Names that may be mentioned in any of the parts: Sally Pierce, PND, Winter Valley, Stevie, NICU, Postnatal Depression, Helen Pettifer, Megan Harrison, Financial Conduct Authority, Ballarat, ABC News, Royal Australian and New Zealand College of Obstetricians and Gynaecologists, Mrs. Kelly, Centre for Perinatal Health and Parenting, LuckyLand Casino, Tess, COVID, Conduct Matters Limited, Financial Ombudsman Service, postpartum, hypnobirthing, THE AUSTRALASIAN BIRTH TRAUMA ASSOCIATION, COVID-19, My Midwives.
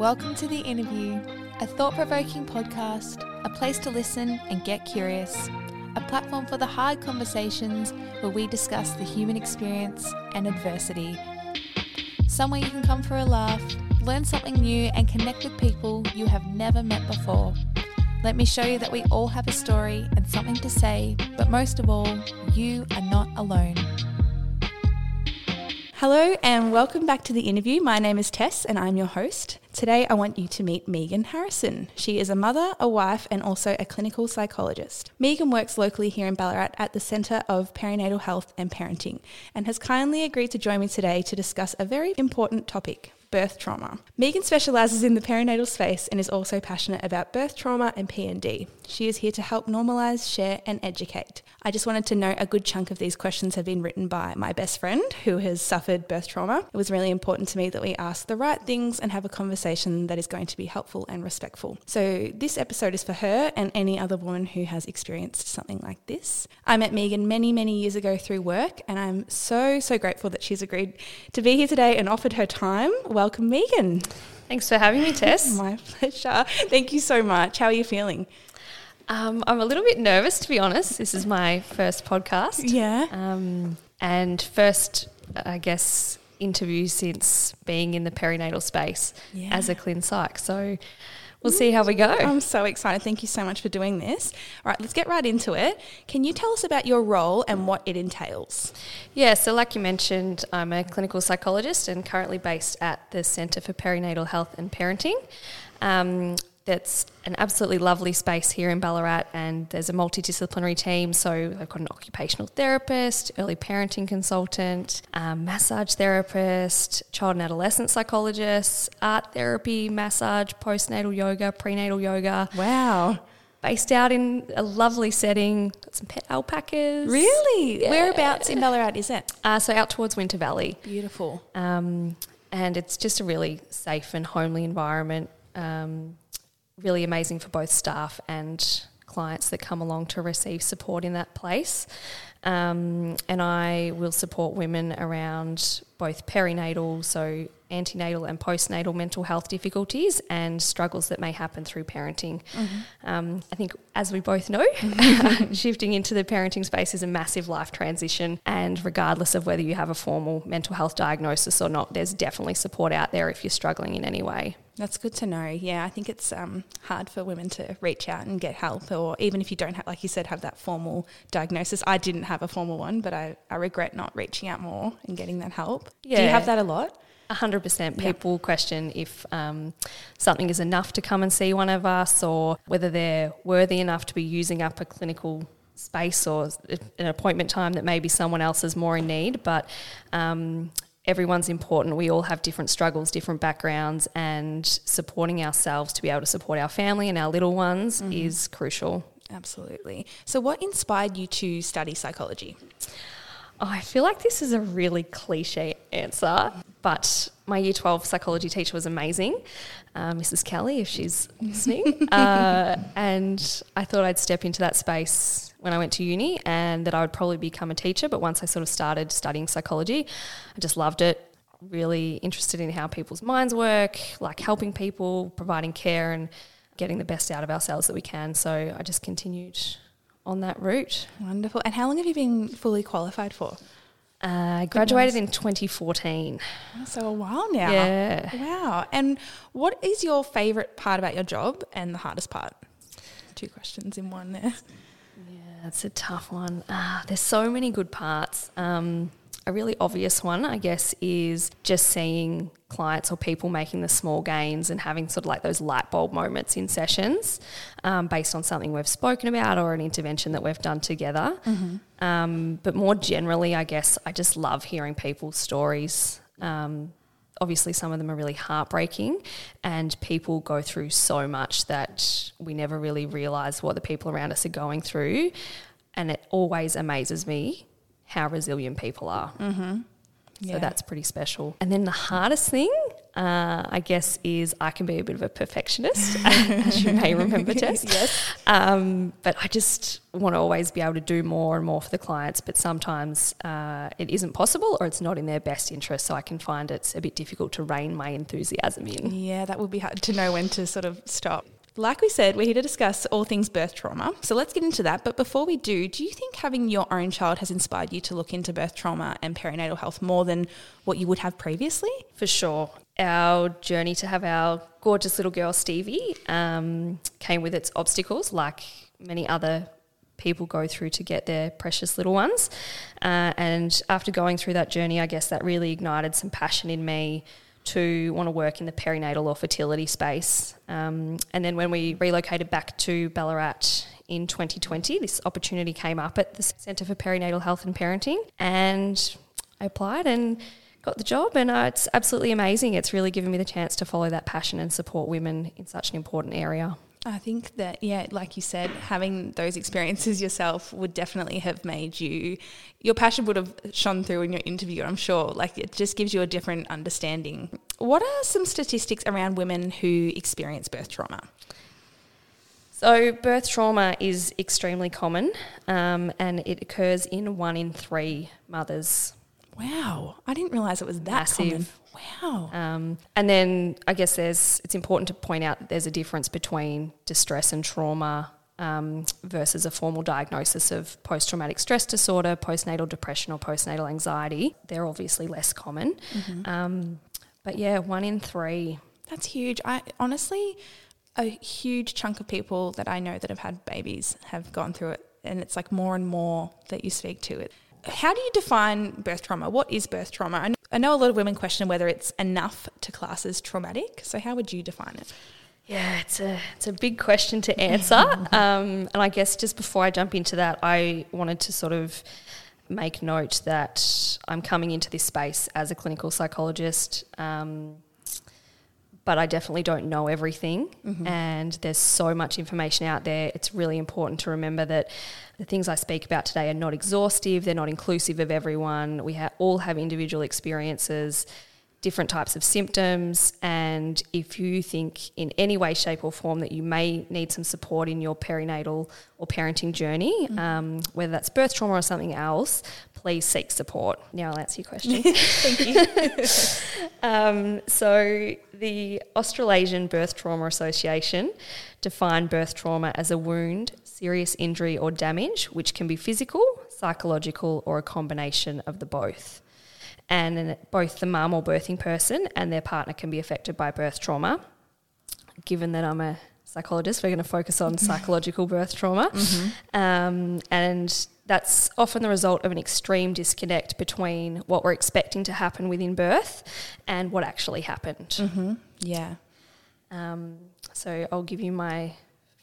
Welcome to The Interview, a thought-provoking podcast, a place to listen and get curious, a platform for the hard conversations where we discuss the human experience and adversity. Somewhere you can come for a laugh, learn something new and connect with people you have never met before. Let me show you that we all have a story and something to say, but most of all, you are not alone. Hello and welcome back to The Interview. My name is Tess and I'm your host. Today I want you to meet Megan Harrison. She is a mother, a wife and also a clinical psychologist. Megan works locally here in Ballarat at the Centre for Perinatal Health and Parenting and has kindly agreed to join me today to discuss a very important topic: birth trauma. Megan specialises in the perinatal space and is also passionate about birth trauma and PND. She is here to help normalise, share and educate. I just wanted to note a good chunk of these questions have been written by my best friend who has suffered birth trauma. It was really important to me that we ask the right things and have a conversation that is going to be helpful and respectful. So this episode is for her and any other woman who has experienced something like this. I met Megan many years ago through work and I'm so grateful that she's agreed to be here today and offered her time. Welcome, Megan. Thanks for having me, Tess. My pleasure. Thank you so much. How are you feeling? I'm a little bit nervous, to be honest. This is my first podcast. Yeah. And first, I guess, interview since being in the perinatal space as a clin psych. So we'll see how we go. I'm so excited. Thank you so much for doing this. All right, let's get right into it. Can you tell us about your role and what it entails? Yeah, so like you mentioned, I'm a clinical psychologist and currently based at the Centre for Perinatal Health and Parenting. That's an absolutely lovely space here in Ballarat and there's a multidisciplinary team. So I've got an occupational therapist, early parenting consultant, massage therapist, child and adolescent psychologists, art therapy, massage, postnatal yoga, prenatal yoga. Wow. Based out in a lovely setting, got some pet alpacas. Really? Yeah. Whereabouts in Ballarat is it? So out towards Winter Valley. Beautiful. And it's just a really safe and homely environment. Really amazing for both staff and clients that come along to receive support in that place. And I will support women around both perinatal, so antenatal and postnatal mental health difficulties and struggles that may happen through parenting. Mm-hmm. I think, as we both know, shifting into the parenting space is a massive life transition, and regardless of whether you have a formal mental health diagnosis or not, there's definitely support out there if you're struggling in any way. That's good to know. Yeah, I think it's hard for women to reach out and get help, or even if you don't, like you said, have that formal diagnosis. I didn't have a formal one, but I regret not reaching out more and getting that help. Yeah. Do you have that a lot? 100%. People question if something is enough to come and see one of us, or whether they're worthy enough to be using up a clinical space or an appointment time that maybe someone else is more in need. But everyone's important. We all have different struggles, different backgrounds, and supporting ourselves to be able to support our family and our little ones is crucial. Absolutely. So what inspired you to study psychology? Oh, I feel like this is a really cliche answer, but my Year 12 psychology teacher was amazing, Mrs. Kelly, if she's listening. And I thought I'd step into that space when I went to uni and that I would probably become a teacher. But once I sort of started studying psychology, I just loved it. Really interested in how people's minds work, like helping people, providing care and getting the best out of ourselves that we can. So I just continued on that route. Wonderful. And how long have you been fully qualified for? I graduated in 2014. So a while now. Yeah. Wow. And what is your favourite part about your job and the hardest part? Two questions in one there. Yeah, that's a tough one. There's so many good parts. A really obvious one, I guess, is just seeing clients or people making the small gains and having sort of like those light bulb moments in sessions based on something we've spoken about or an intervention that we've done together. Mm-hmm. But more generally, I guess, I just love hearing people's stories. Obviously, some of them are really heartbreaking and people go through so much that we never really realise what the people around us are going through, and it always amazes me how resilient people are. Mm-hmm. Yeah. So that's pretty special. And then the hardest thing, I guess, is I can be a bit of a perfectionist, as you may remember, Tess. Yes. But I just want to always be able to do more and more for the clients, but sometimes it isn't possible or it's not in their best interest, so I can find it's a bit difficult to rein my enthusiasm in. Yeah, that would be hard to know when to sort of stop. Like we said, we're here to discuss all things birth trauma, so let's get into that. But before we do you think having your own child has inspired you to look into birth trauma and perinatal health more than what you would have previously? For sure. Our journey to have our gorgeous little girl Stevie came with its obstacles, like many other people go through to get their precious little ones. And after going through that journey, I guess that really ignited some passion in me to want to work in the perinatal or fertility space. And then when we relocated back to Ballarat in 2020, this opportunity came up at the Centre for Perinatal Health and Parenting, and I applied and got the job, and it's absolutely amazing. It's really given me the chance to follow that passion and support women in such an important area. I think that, yeah, like you said, having those experiences yourself would definitely have made you, your passion would have shone through in your interview, I'm sure. Like, it just gives you a different understanding. What are some statistics around women who experience birth trauma? So birth trauma is extremely common, and it occurs in 1 in 3 mothers. Wow, I didn't realise it was that massive. Common. Wow. And then I guess it's important to point out that there's a difference between distress and trauma versus a formal diagnosis of post-traumatic stress disorder, postnatal depression or postnatal anxiety. They're obviously less common. Mm-hmm. But yeah, 1 in 3. That's huge. Honestly, a huge chunk of people that I know that have had babies have gone through it, and it's like more and more that you speak to it. How do you define birth trauma? What is birth trauma? I know a lot of women question whether it's enough to class as traumatic. So how would you define it? Yeah, it's a big question to answer. And I guess just before I jump into that, I wanted to sort of make note that I'm coming into this space as a clinical psychologist, but I definitely don't know everything. Mm-hmm. And there's so much information out there. It's really important to remember that the things I speak about today are not exhaustive, they're not inclusive of everyone. We all have individual experiences, different types of symptoms, and if you think in any way, shape or form that you may need some support in your perinatal or parenting journey, mm-hmm. Whether that's birth trauma or something else, please seek support. Now I'll answer your question. Thank you. So the Australasian Birth Trauma Association define birth trauma as a wound, serious injury or damage, which can be physical, psychological or a combination of the both. And both the mum or birthing person and their partner can be affected by birth trauma. Given that I'm a psychologist, we're going to focus on psychological birth trauma. Mm-hmm. And that's often the result of an extreme disconnect between what we're expecting to happen within birth and what actually happened. Mm-hmm. Yeah. So I'll give you my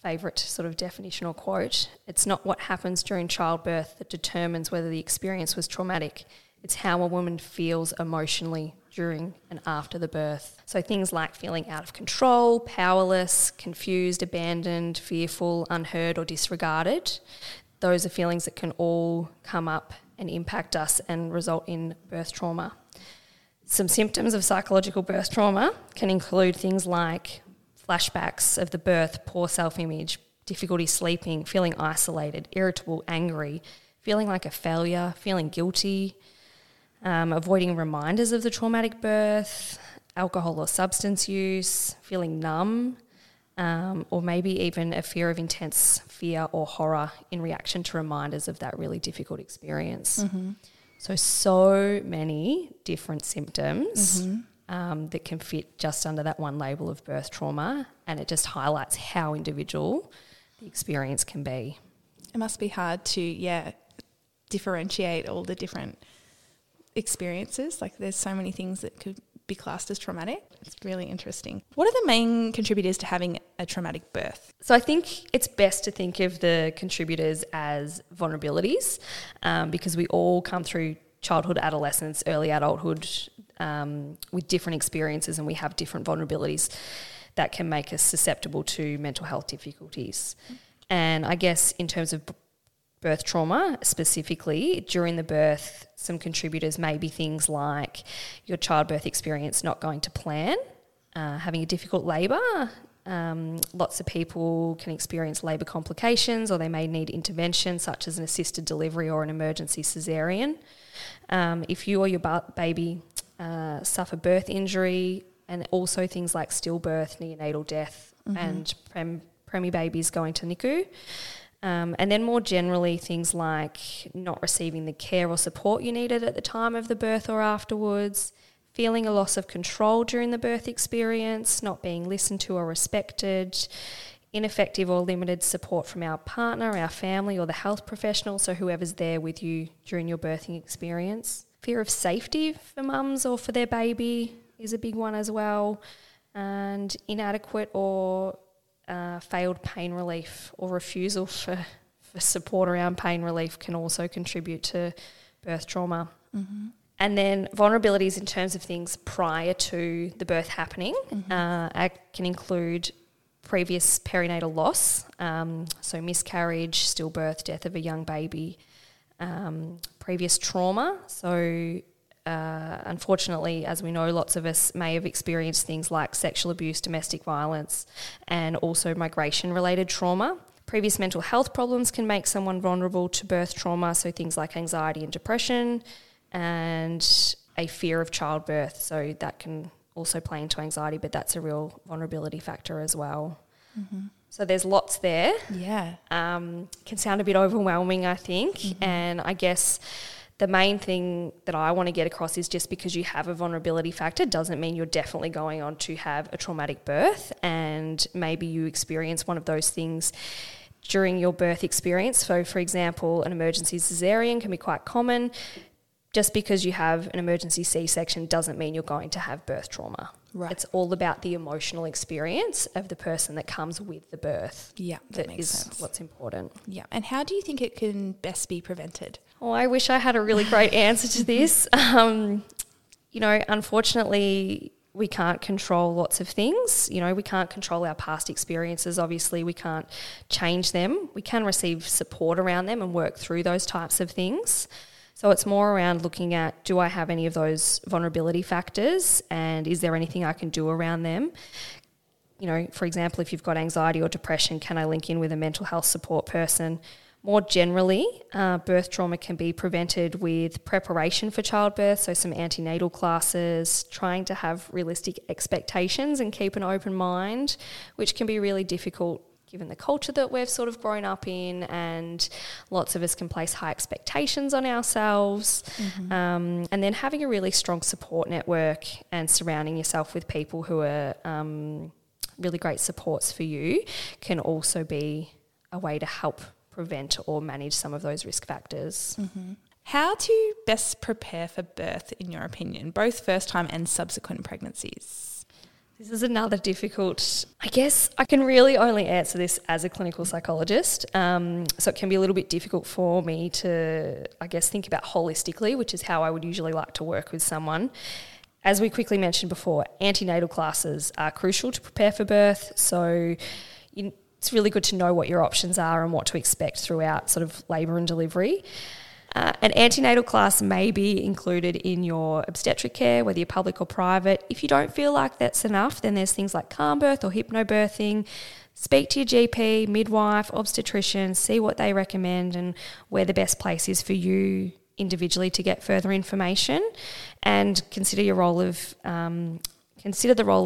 favourite sort of definition or quote. It's not what happens during childbirth that determines whether the experience was traumatic. It's how a woman feels emotionally during and after the birth. So things like feeling out of control, powerless, confused, abandoned, fearful, unheard or disregarded, those are feelings that can all come up and impact us and result in birth trauma. Some symptoms of psychological birth trauma can include things like flashbacks of the birth, poor self-image, difficulty sleeping, feeling isolated, irritable, angry, feeling like a failure, feeling guilty, avoiding reminders of the traumatic birth, alcohol or substance use, feeling numb, or maybe even a fear of intense fear or horror in reaction to reminders of that really difficult experience. Mm-hmm. So many different symptoms that can fit just under that one label of birth trauma, and it just highlights how individual the experience can be. It must be hard to, differentiate all the different experiences. Like, there's so many things that could be classed as traumatic. It's really interesting. What are the main contributors to having a traumatic birth? So I think it's best to think of the contributors as vulnerabilities, because we all come through childhood, adolescence, early adulthood with different experiences, and we have different vulnerabilities that can make us susceptible to mental health difficulties. And I guess in terms of birth trauma specifically during the birth, some contributors may be things like your childbirth experience not going to plan, having a difficult labour. Lots of people can experience labour complications, or they may need intervention such as an assisted delivery or an emergency caesarean. If you or your baby suffer birth injury, and also things like stillbirth, neonatal death, and preemie babies going to NICU. And then more generally things like not receiving the care or support you needed at the time of the birth or afterwards, feeling a loss of control during the birth experience, not being listened to or respected, ineffective or limited support from our partner, our family or the health professional, so whoever's there with you during your birthing experience. Fear of safety for mums or for their baby is a big one as well, and inadequate or failed pain relief or refusal for support around pain relief can also contribute to birth trauma. Mm-hmm. And then vulnerabilities in terms of things prior to the birth happening can include previous perinatal loss, so miscarriage, stillbirth, death of a young baby, previous trauma. So unfortunately, as we know, lots of us may have experienced things like sexual abuse, domestic violence, and also migration-related trauma. Previous mental health problems can make someone vulnerable to birth trauma, so things like anxiety and depression, and a fear of childbirth, so that can also play into anxiety, but that's a real vulnerability factor as well. Mm-hmm. So there's lots there. Yeah. Can sound a bit overwhelming, I think, and I guess the main thing that I want to get across is just because you have a vulnerability factor doesn't mean you're definitely going on to have a traumatic birth, and maybe you experience one of those things during your birth experience. So, for example, an emergency caesarean can be quite common. Just because you have an emergency C-section doesn't mean you're going to have birth trauma. Right. It's all about the emotional experience of the person that comes with the birth. Yeah, that makes sense. That is what's important. Yeah. And how do you think it can best be prevented? Oh, I wish I had a really great answer to this. You know, unfortunately, we can't control lots of things. You know, we can't control our past experiences. Obviously, we can't change them. We can receive support around them and work through those types of things. So it's more around looking at, do I have any of those vulnerability factors, and is there anything I can do around them? You know, for example, if you've got anxiety or depression, can I link in with a mental health support person? More generally, birth trauma can be prevented with preparation for childbirth, so some antenatal classes, trying to have realistic expectations and keep an open mind, which can be really difficult given the culture that we've sort of grown up in, and lots of us can place high expectations on ourselves. And then having a really strong support network and surrounding yourself with people who are really great supports for you can also be a way to help prevent or manage some of those risk factors. How to best prepare for birth, in your opinion, both first-time and subsequent pregnancies? This is another difficult, I guess I can really only answer this as a clinical psychologist, so it can be a little bit difficult for me to, I guess, think about holistically, which is how I would usually like to work with someone. As we quickly mentioned before, antenatal classes are crucial to prepare for birth, so it's really good to know what your options are and what to expect throughout sort of labour and delivery. An antenatal class may be included in your obstetric care, whether you're public or private. If you don't feel like that's enough, then there's things like calm birth or hypnobirthing. Speak to your GP, midwife, obstetrician, see what they recommend and where the best place is for you individually to get further information, and consider the role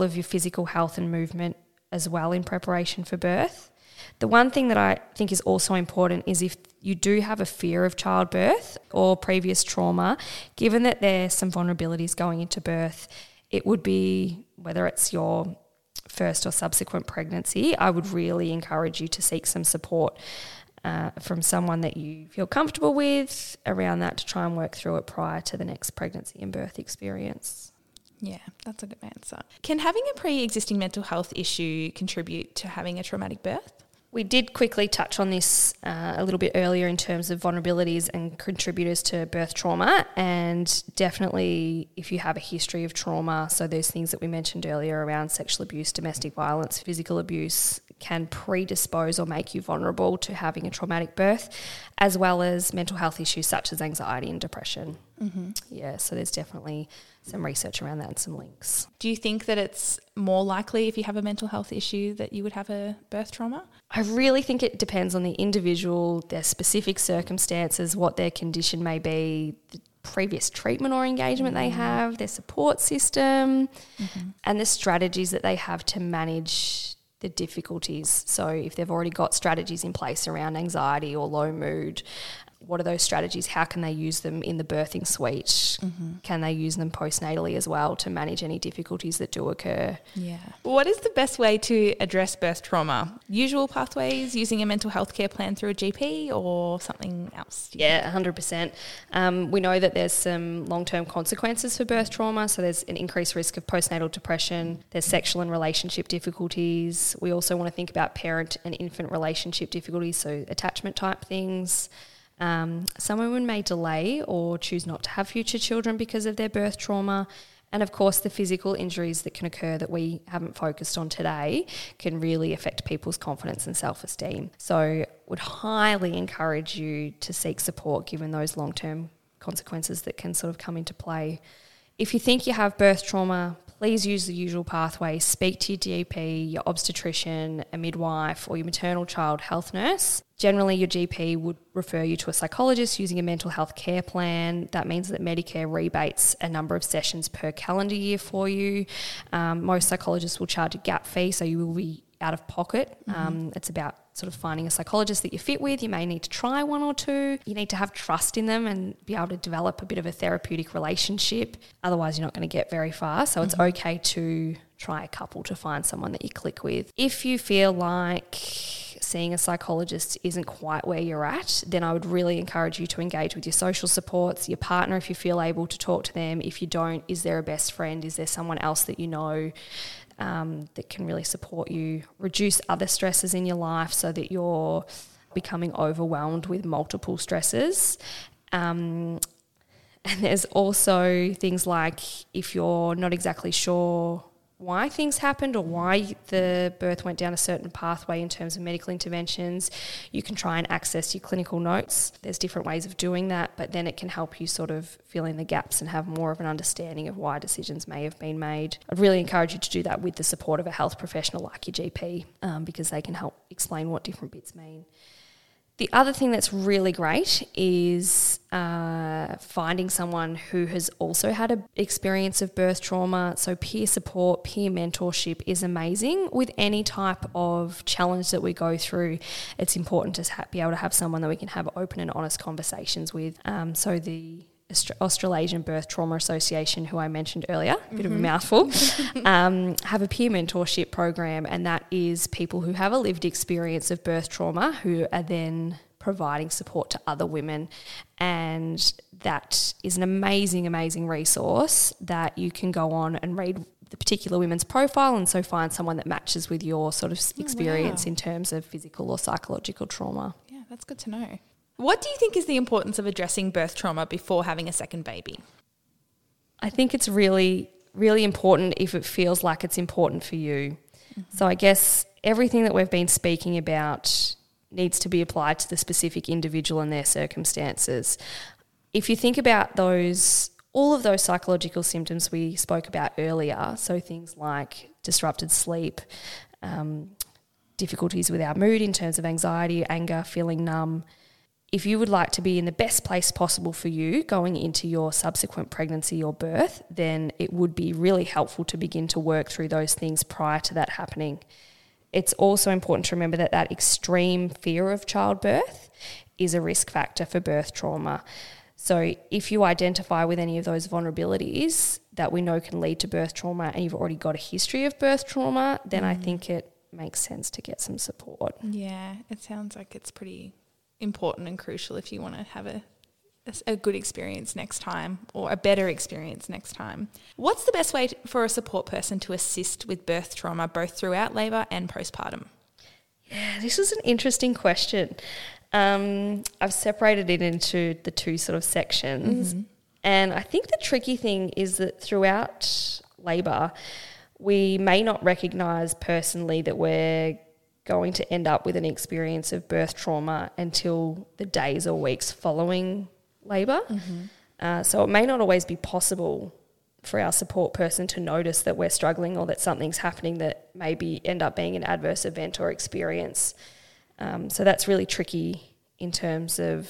of your physical health and movement as well in preparation for birth. The one thing that I think is also important is if you do have a fear of childbirth or previous trauma, given that there's some vulnerabilities going into birth, it would be, whether it's your first or subsequent pregnancy, I would really encourage you to seek some support from someone that you feel comfortable with around that, to try and work through it prior to the next pregnancy and birth experience. Yeah, that's a good answer. Can having a pre-existing mental health issue contribute to having a traumatic birth? We did quickly touch on this a little bit earlier in terms of vulnerabilities and contributors to birth trauma, and definitely if you have a history of trauma, so those things that we mentioned earlier around sexual abuse, domestic violence, physical abuse can predispose or make you vulnerable to having a traumatic birth, as well as mental health issues such as anxiety and depression. Mm-hmm. Yeah, so there's definitely some research around that and some links. Do you think that it's more likely if you have a mental health issue that you would have a birth trauma? I really think it depends on the individual, their specific circumstances, what their condition may be, the previous treatment or engagement mm-hmm. they have, their support system, mm-hmm. and the strategies that they have to manage the difficulties. So if they've already got strategies in place around anxiety or low mood, what are those strategies? How can they use them in the birthing suite? Mm-hmm. Can they use them postnatally as well to manage any difficulties that do occur? Yeah. What is the best way to address birth trauma? Usual pathways, using a mental health care plan through a GP or something else? Yeah, 100%. We know that there's some long-term consequences for birth trauma, so there's an increased risk of postnatal depression, there's sexual and relationship difficulties. We also want to think about parent and infant relationship difficulties, so attachment type things. Some women may delay or choose not to have future children because of their birth trauma. And, of course, the physical injuries that can occur that we haven't focused on today can really affect people's confidence and self-esteem. So would highly encourage you to seek support given those long-term consequences that can sort of come into play. If you think you have birth trauma, please use the usual pathway. Speak to your GP, your obstetrician, a midwife, or your maternal child health nurse. Generally, your GP would refer you to a psychologist using a mental health care plan. That means that Medicare rebates a number of sessions per calendar year for you. Most psychologists will charge a gap fee, so you will be out of pocket. Mm-hmm. It's about sort of finding a psychologist that you fit with. You may need to try one or two. You need to have trust in them and be able to develop a bit of a therapeutic relationship. Otherwise, you're not going to get very far. So mm-hmm. it's okay to try a couple to find someone that you click with. If you feel like seeing a psychologist isn't quite where you're at, then I would really encourage you to engage with your social supports, your partner if you feel able to talk to them. If you don't, is there a best friend? Is there someone else that you know that can really support you? Reduce other stresses in your life so that you're becoming overwhelmed with multiple stresses. And there's also things like if you're not exactly sure why things happened or why the birth went down a certain pathway in terms of medical interventions, you can try and access your clinical notes. There's different ways of doing that, but then it can help you sort of fill in the gaps and have more of an understanding of why decisions may have been made. I'd really encourage you to do that with the support of a health professional like your GP, because they can help explain what different bits mean. The other thing that's really great is finding someone who has also had an experience of birth trauma. So peer support, peer mentorship is amazing. With any type of challenge that we go through, it's important to be able to have someone that we can have open and honest conversations with. So the Australasian Birth Trauma Association, who I mentioned earlier, a bit of a mouthful, have a peer mentorship program, and that is people who have a lived experience of birth trauma who are then providing support to other women, and that is an amazing, amazing resource that you can go on and read the particular women's profile and so find someone that matches with your sort of experience in terms of physical or psychological trauma. Yeah, that's good to know. What do you think is the importance of addressing birth trauma before having a second baby? I think it's really, really important if it feels like it's important for you. Mm-hmm. So I guess everything that we've been speaking about needs to be applied to the specific individual and their circumstances. If you think about all of those psychological symptoms we spoke about earlier, so things like disrupted sleep, difficulties with our mood in terms of anxiety, anger, feeling numb, if you would like to be in the best place possible for you going into your subsequent pregnancy or birth, then it would be really helpful to begin to work through those things prior to that happening. It's also important to remember that that extreme fear of childbirth is a risk factor for birth trauma. So if you identify with any of those vulnerabilities that we know can lead to birth trauma and you've already got a history of birth trauma, then I think it makes sense to get some support. Yeah, it sounds like it's pretty important and crucial if you want to have a good experience next time or a better experience next time. What's the best way for a support person to assist with birth trauma both throughout labour and postpartum? Yeah, this is an interesting question. I've separated it into the two sort of sections. Mm-hmm. And I think the tricky thing is that throughout labour, we may not recognise personally that we're going to end up with an experience of birth trauma until the days or weeks following labour. Mm-hmm. So it may not always be possible for our support person to notice that we're struggling or that something's happening that maybe end up being an adverse event or experience. So that's really tricky in terms of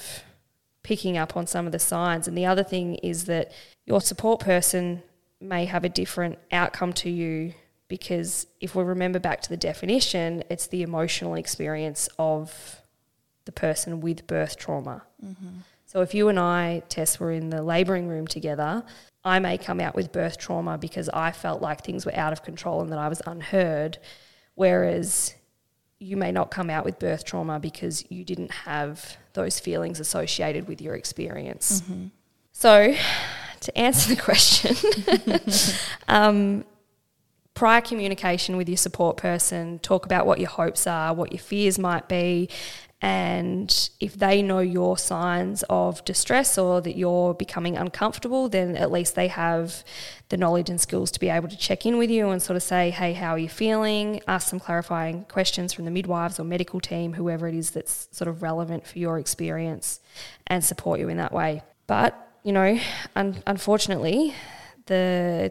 picking up on some of the signs. And the other thing is that your support person may have a different outcome to you, because if we remember back to the definition, it's the emotional experience of the person with birth trauma. Mm-hmm. So if you and I, Tess, were in the labouring room together, I may come out with birth trauma because I felt like things were out of control and that I was unheard, whereas you may not come out with birth trauma because you didn't have those feelings associated with your experience. Mm-hmm. So to answer the question, prior communication with your support person, talk about what your hopes are, what your fears might be, and if they know your signs of distress or that you're becoming uncomfortable, then at least they have the knowledge and skills to be able to check in with you and sort of say, hey, how are you feeling? Ask some clarifying questions from the midwives or medical team, whoever it is that's sort of relevant for your experience, and support you in that way. But, you know, unfortunately, the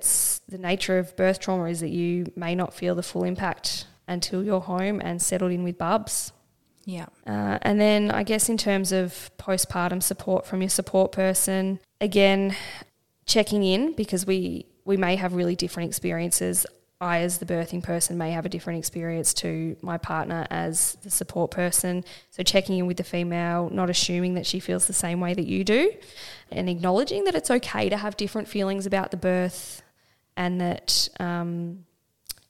nature of birth trauma is that you may not feel the full impact until you're home and settled in with bubs. Yeah. And then I guess in terms of postpartum support from your support person, again, checking in, because we may have really different experiences. I as the birthing person may have a different experience to my partner as the support person. So checking in with the female, not assuming that she feels the same way that you do, and acknowledging that it's okay to have different feelings about the birth, and that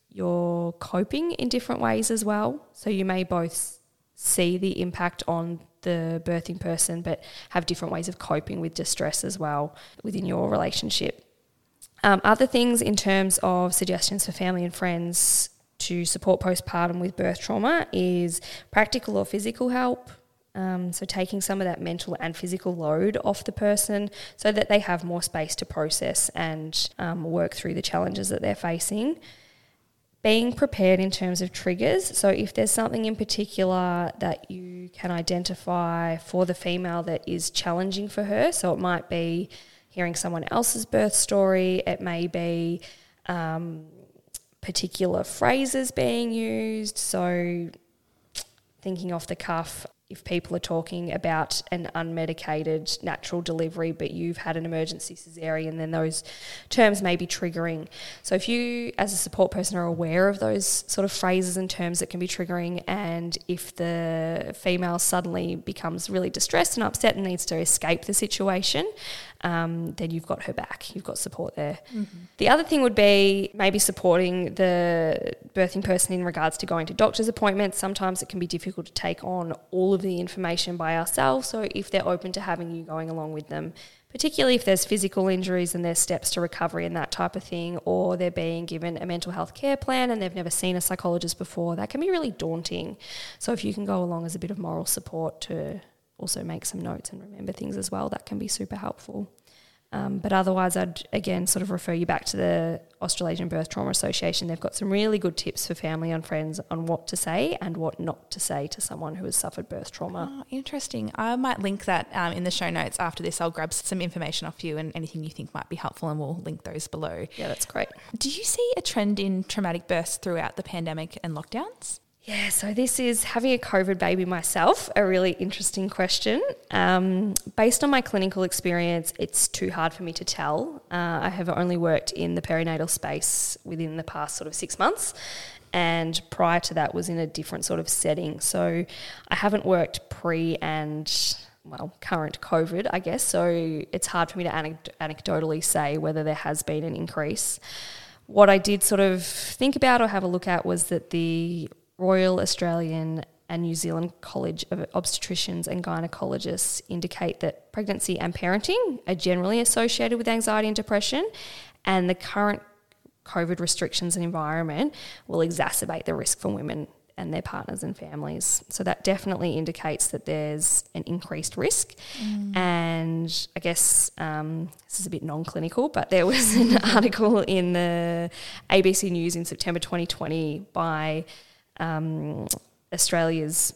you're coping in different ways as well. So you may both see the impact on the birthing person but have different ways of coping with distress as well within your relationship. Other things in terms of suggestions for family and friends to support postpartum with birth trauma is practical or physical help, so taking some of that mental and physical load off the person so that they have more space to process and work through the challenges that they're facing. Being prepared in terms of triggers. So if there's something in particular that you can identify for the female that is challenging for her, so it might be hearing someone else's birth story, it may be particular phrases being used, so thinking off the cuff, if people are talking about an unmedicated natural delivery but you've had an emergency caesarean, then those terms may be triggering. So if you as a support person are aware of those sort of phrases and terms that can be triggering, and if the female suddenly becomes really distressed and upset and needs to escape the situation, then you've got her back, you've got support there. Mm-hmm. The other thing would be maybe supporting the birthing person in regards to going to doctor's appointments. Sometimes it can be difficult to take on all of the information by ourselves, so if they're open to having you going along with them, particularly if there's physical injuries and there's steps to recovery and that type of thing, or they're being given a mental health care plan and they've never seen a psychologist before, that can be really daunting. So if you can go along as a bit of moral support to also make some notes and remember things as well, that can be super helpful. But otherwise, I'd again sort of refer you back to the Australasian Birth Trauma Association. They've got some really good tips for family and friends on what to say and what not to say to someone who has suffered birth trauma. Oh, interesting. I might link that in the show notes after this. I'll grab some information off you and anything you think might be helpful, and we'll link those below. Yeah, that's great. Do you see a trend in traumatic births throughout the pandemic and lockdowns? Yeah, so this is, having a COVID baby myself, a really interesting question. Based on my clinical experience, it's too hard for me to tell. I have only worked in the perinatal space within the past sort of 6 months, and prior to that was in a different sort of setting. So I haven't worked pre and, well, current COVID, I guess, so it's hard for me to anecdotally say whether there has been an increase. What I did sort of think about or have a look at was that the Royal Australian and New Zealand College of Obstetricians and Gynaecologists indicate that pregnancy and parenting are generally associated with anxiety and depression, and the current COVID restrictions and environment will exacerbate the risk for women and their partners and families. So that definitely indicates that there's an increased risk. Mm. And I guess this is a bit non-clinical, but there was an article in the ABC News in September 2020 by Australia's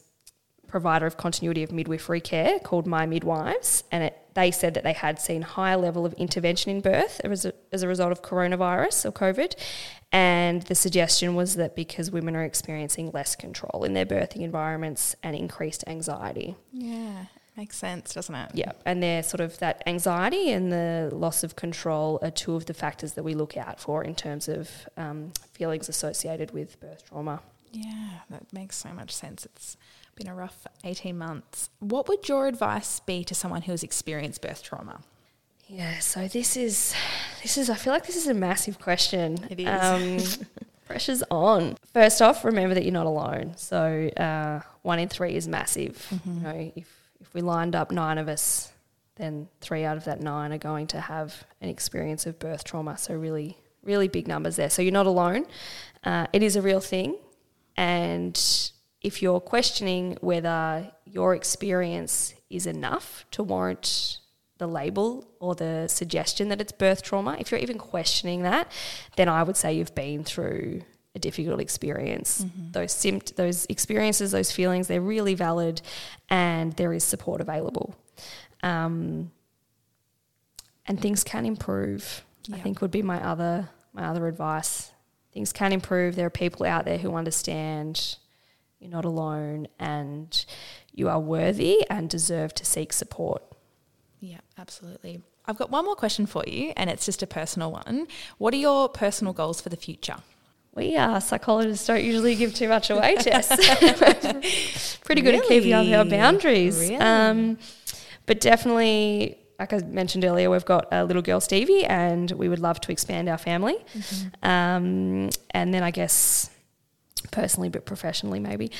provider of continuity of midwifery care called My Midwives, and they said that they had seen higher level of intervention in birth as a result of coronavirus or COVID, and the suggestion was that because women are experiencing less control in their birthing environments and increased anxiety. Yeah, makes sense, doesn't it? Yeah, and they're sort of that anxiety and the loss of control are two of the factors that we look out for in terms of feelings associated with birth trauma. Yeah, that makes so much sense. It's been a rough 18 months. What would your advice be to someone who has experienced birth trauma? Yeah, so this is I feel like this is a massive question. It is. Pressure's on. First off, remember that you're not alone. So 1 in 3 is massive. Mm-hmm. You know, if we lined up 9 of us, then 3 out of that 9 are going to have an experience of birth trauma. So really, really big numbers there. So you're not alone. It is a real thing. And if you're questioning whether your experience is enough to warrant the label or the suggestion that it's birth trauma, if you're even questioning that, then I would say you've been through a difficult experience. Mm-hmm. Those experiences, those feelings, they're really valid and there is support available. And things can improve, yeah. I think would be my other advice. Things can improve. There are people out there who understand you're not alone and you are worthy and deserve to seek support. Yeah, absolutely. I've got one more question for you, and it's just a personal one. What are your personal goals for the future? We psychologists don't usually give too much away, Tess. Pretty good at keeping up our boundaries. Really? But definitely, like I mentioned earlier, we've got a little girl, Stevie, and we would love to expand our family. Mm-hmm. And then I guess personally but professionally maybe,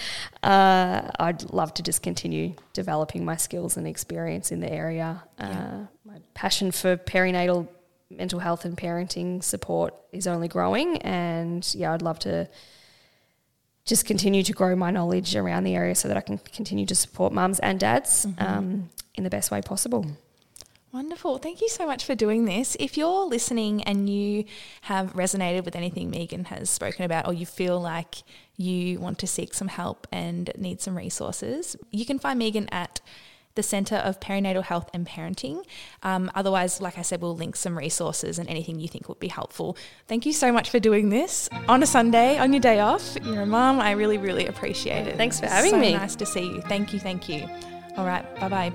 I'd love to just continue developing my skills and experience in the area. My passion for perinatal mental health and parenting support is only growing, and, yeah, I'd love to just continue to grow my knowledge around the area so that I can continue to support mums and dads in the best way possible. Wonderful. Thank you so much for doing this. If you're listening and you have resonated with anything Megan has spoken about, or you feel like you want to seek some help and need some resources, you can find Megan at the Centre of Perinatal Health and Parenting. Otherwise, like I said, we'll link some resources and anything you think would be helpful. Thank you so much for doing this on a Sunday, on your day off. You're a mum. I really, really appreciate it. Thanks for having me. So nice to see you. Thank you. Thank you. All right. Bye-bye.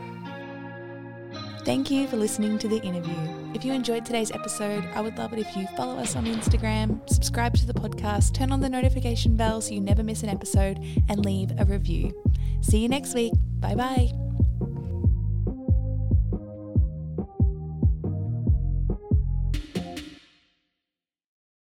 Thank you for listening to the interview. If you enjoyed today's episode, I would love it if you follow us on Instagram, subscribe to the podcast, turn on the notification bell so you never miss an episode, and leave a review. See you next week. Bye-bye.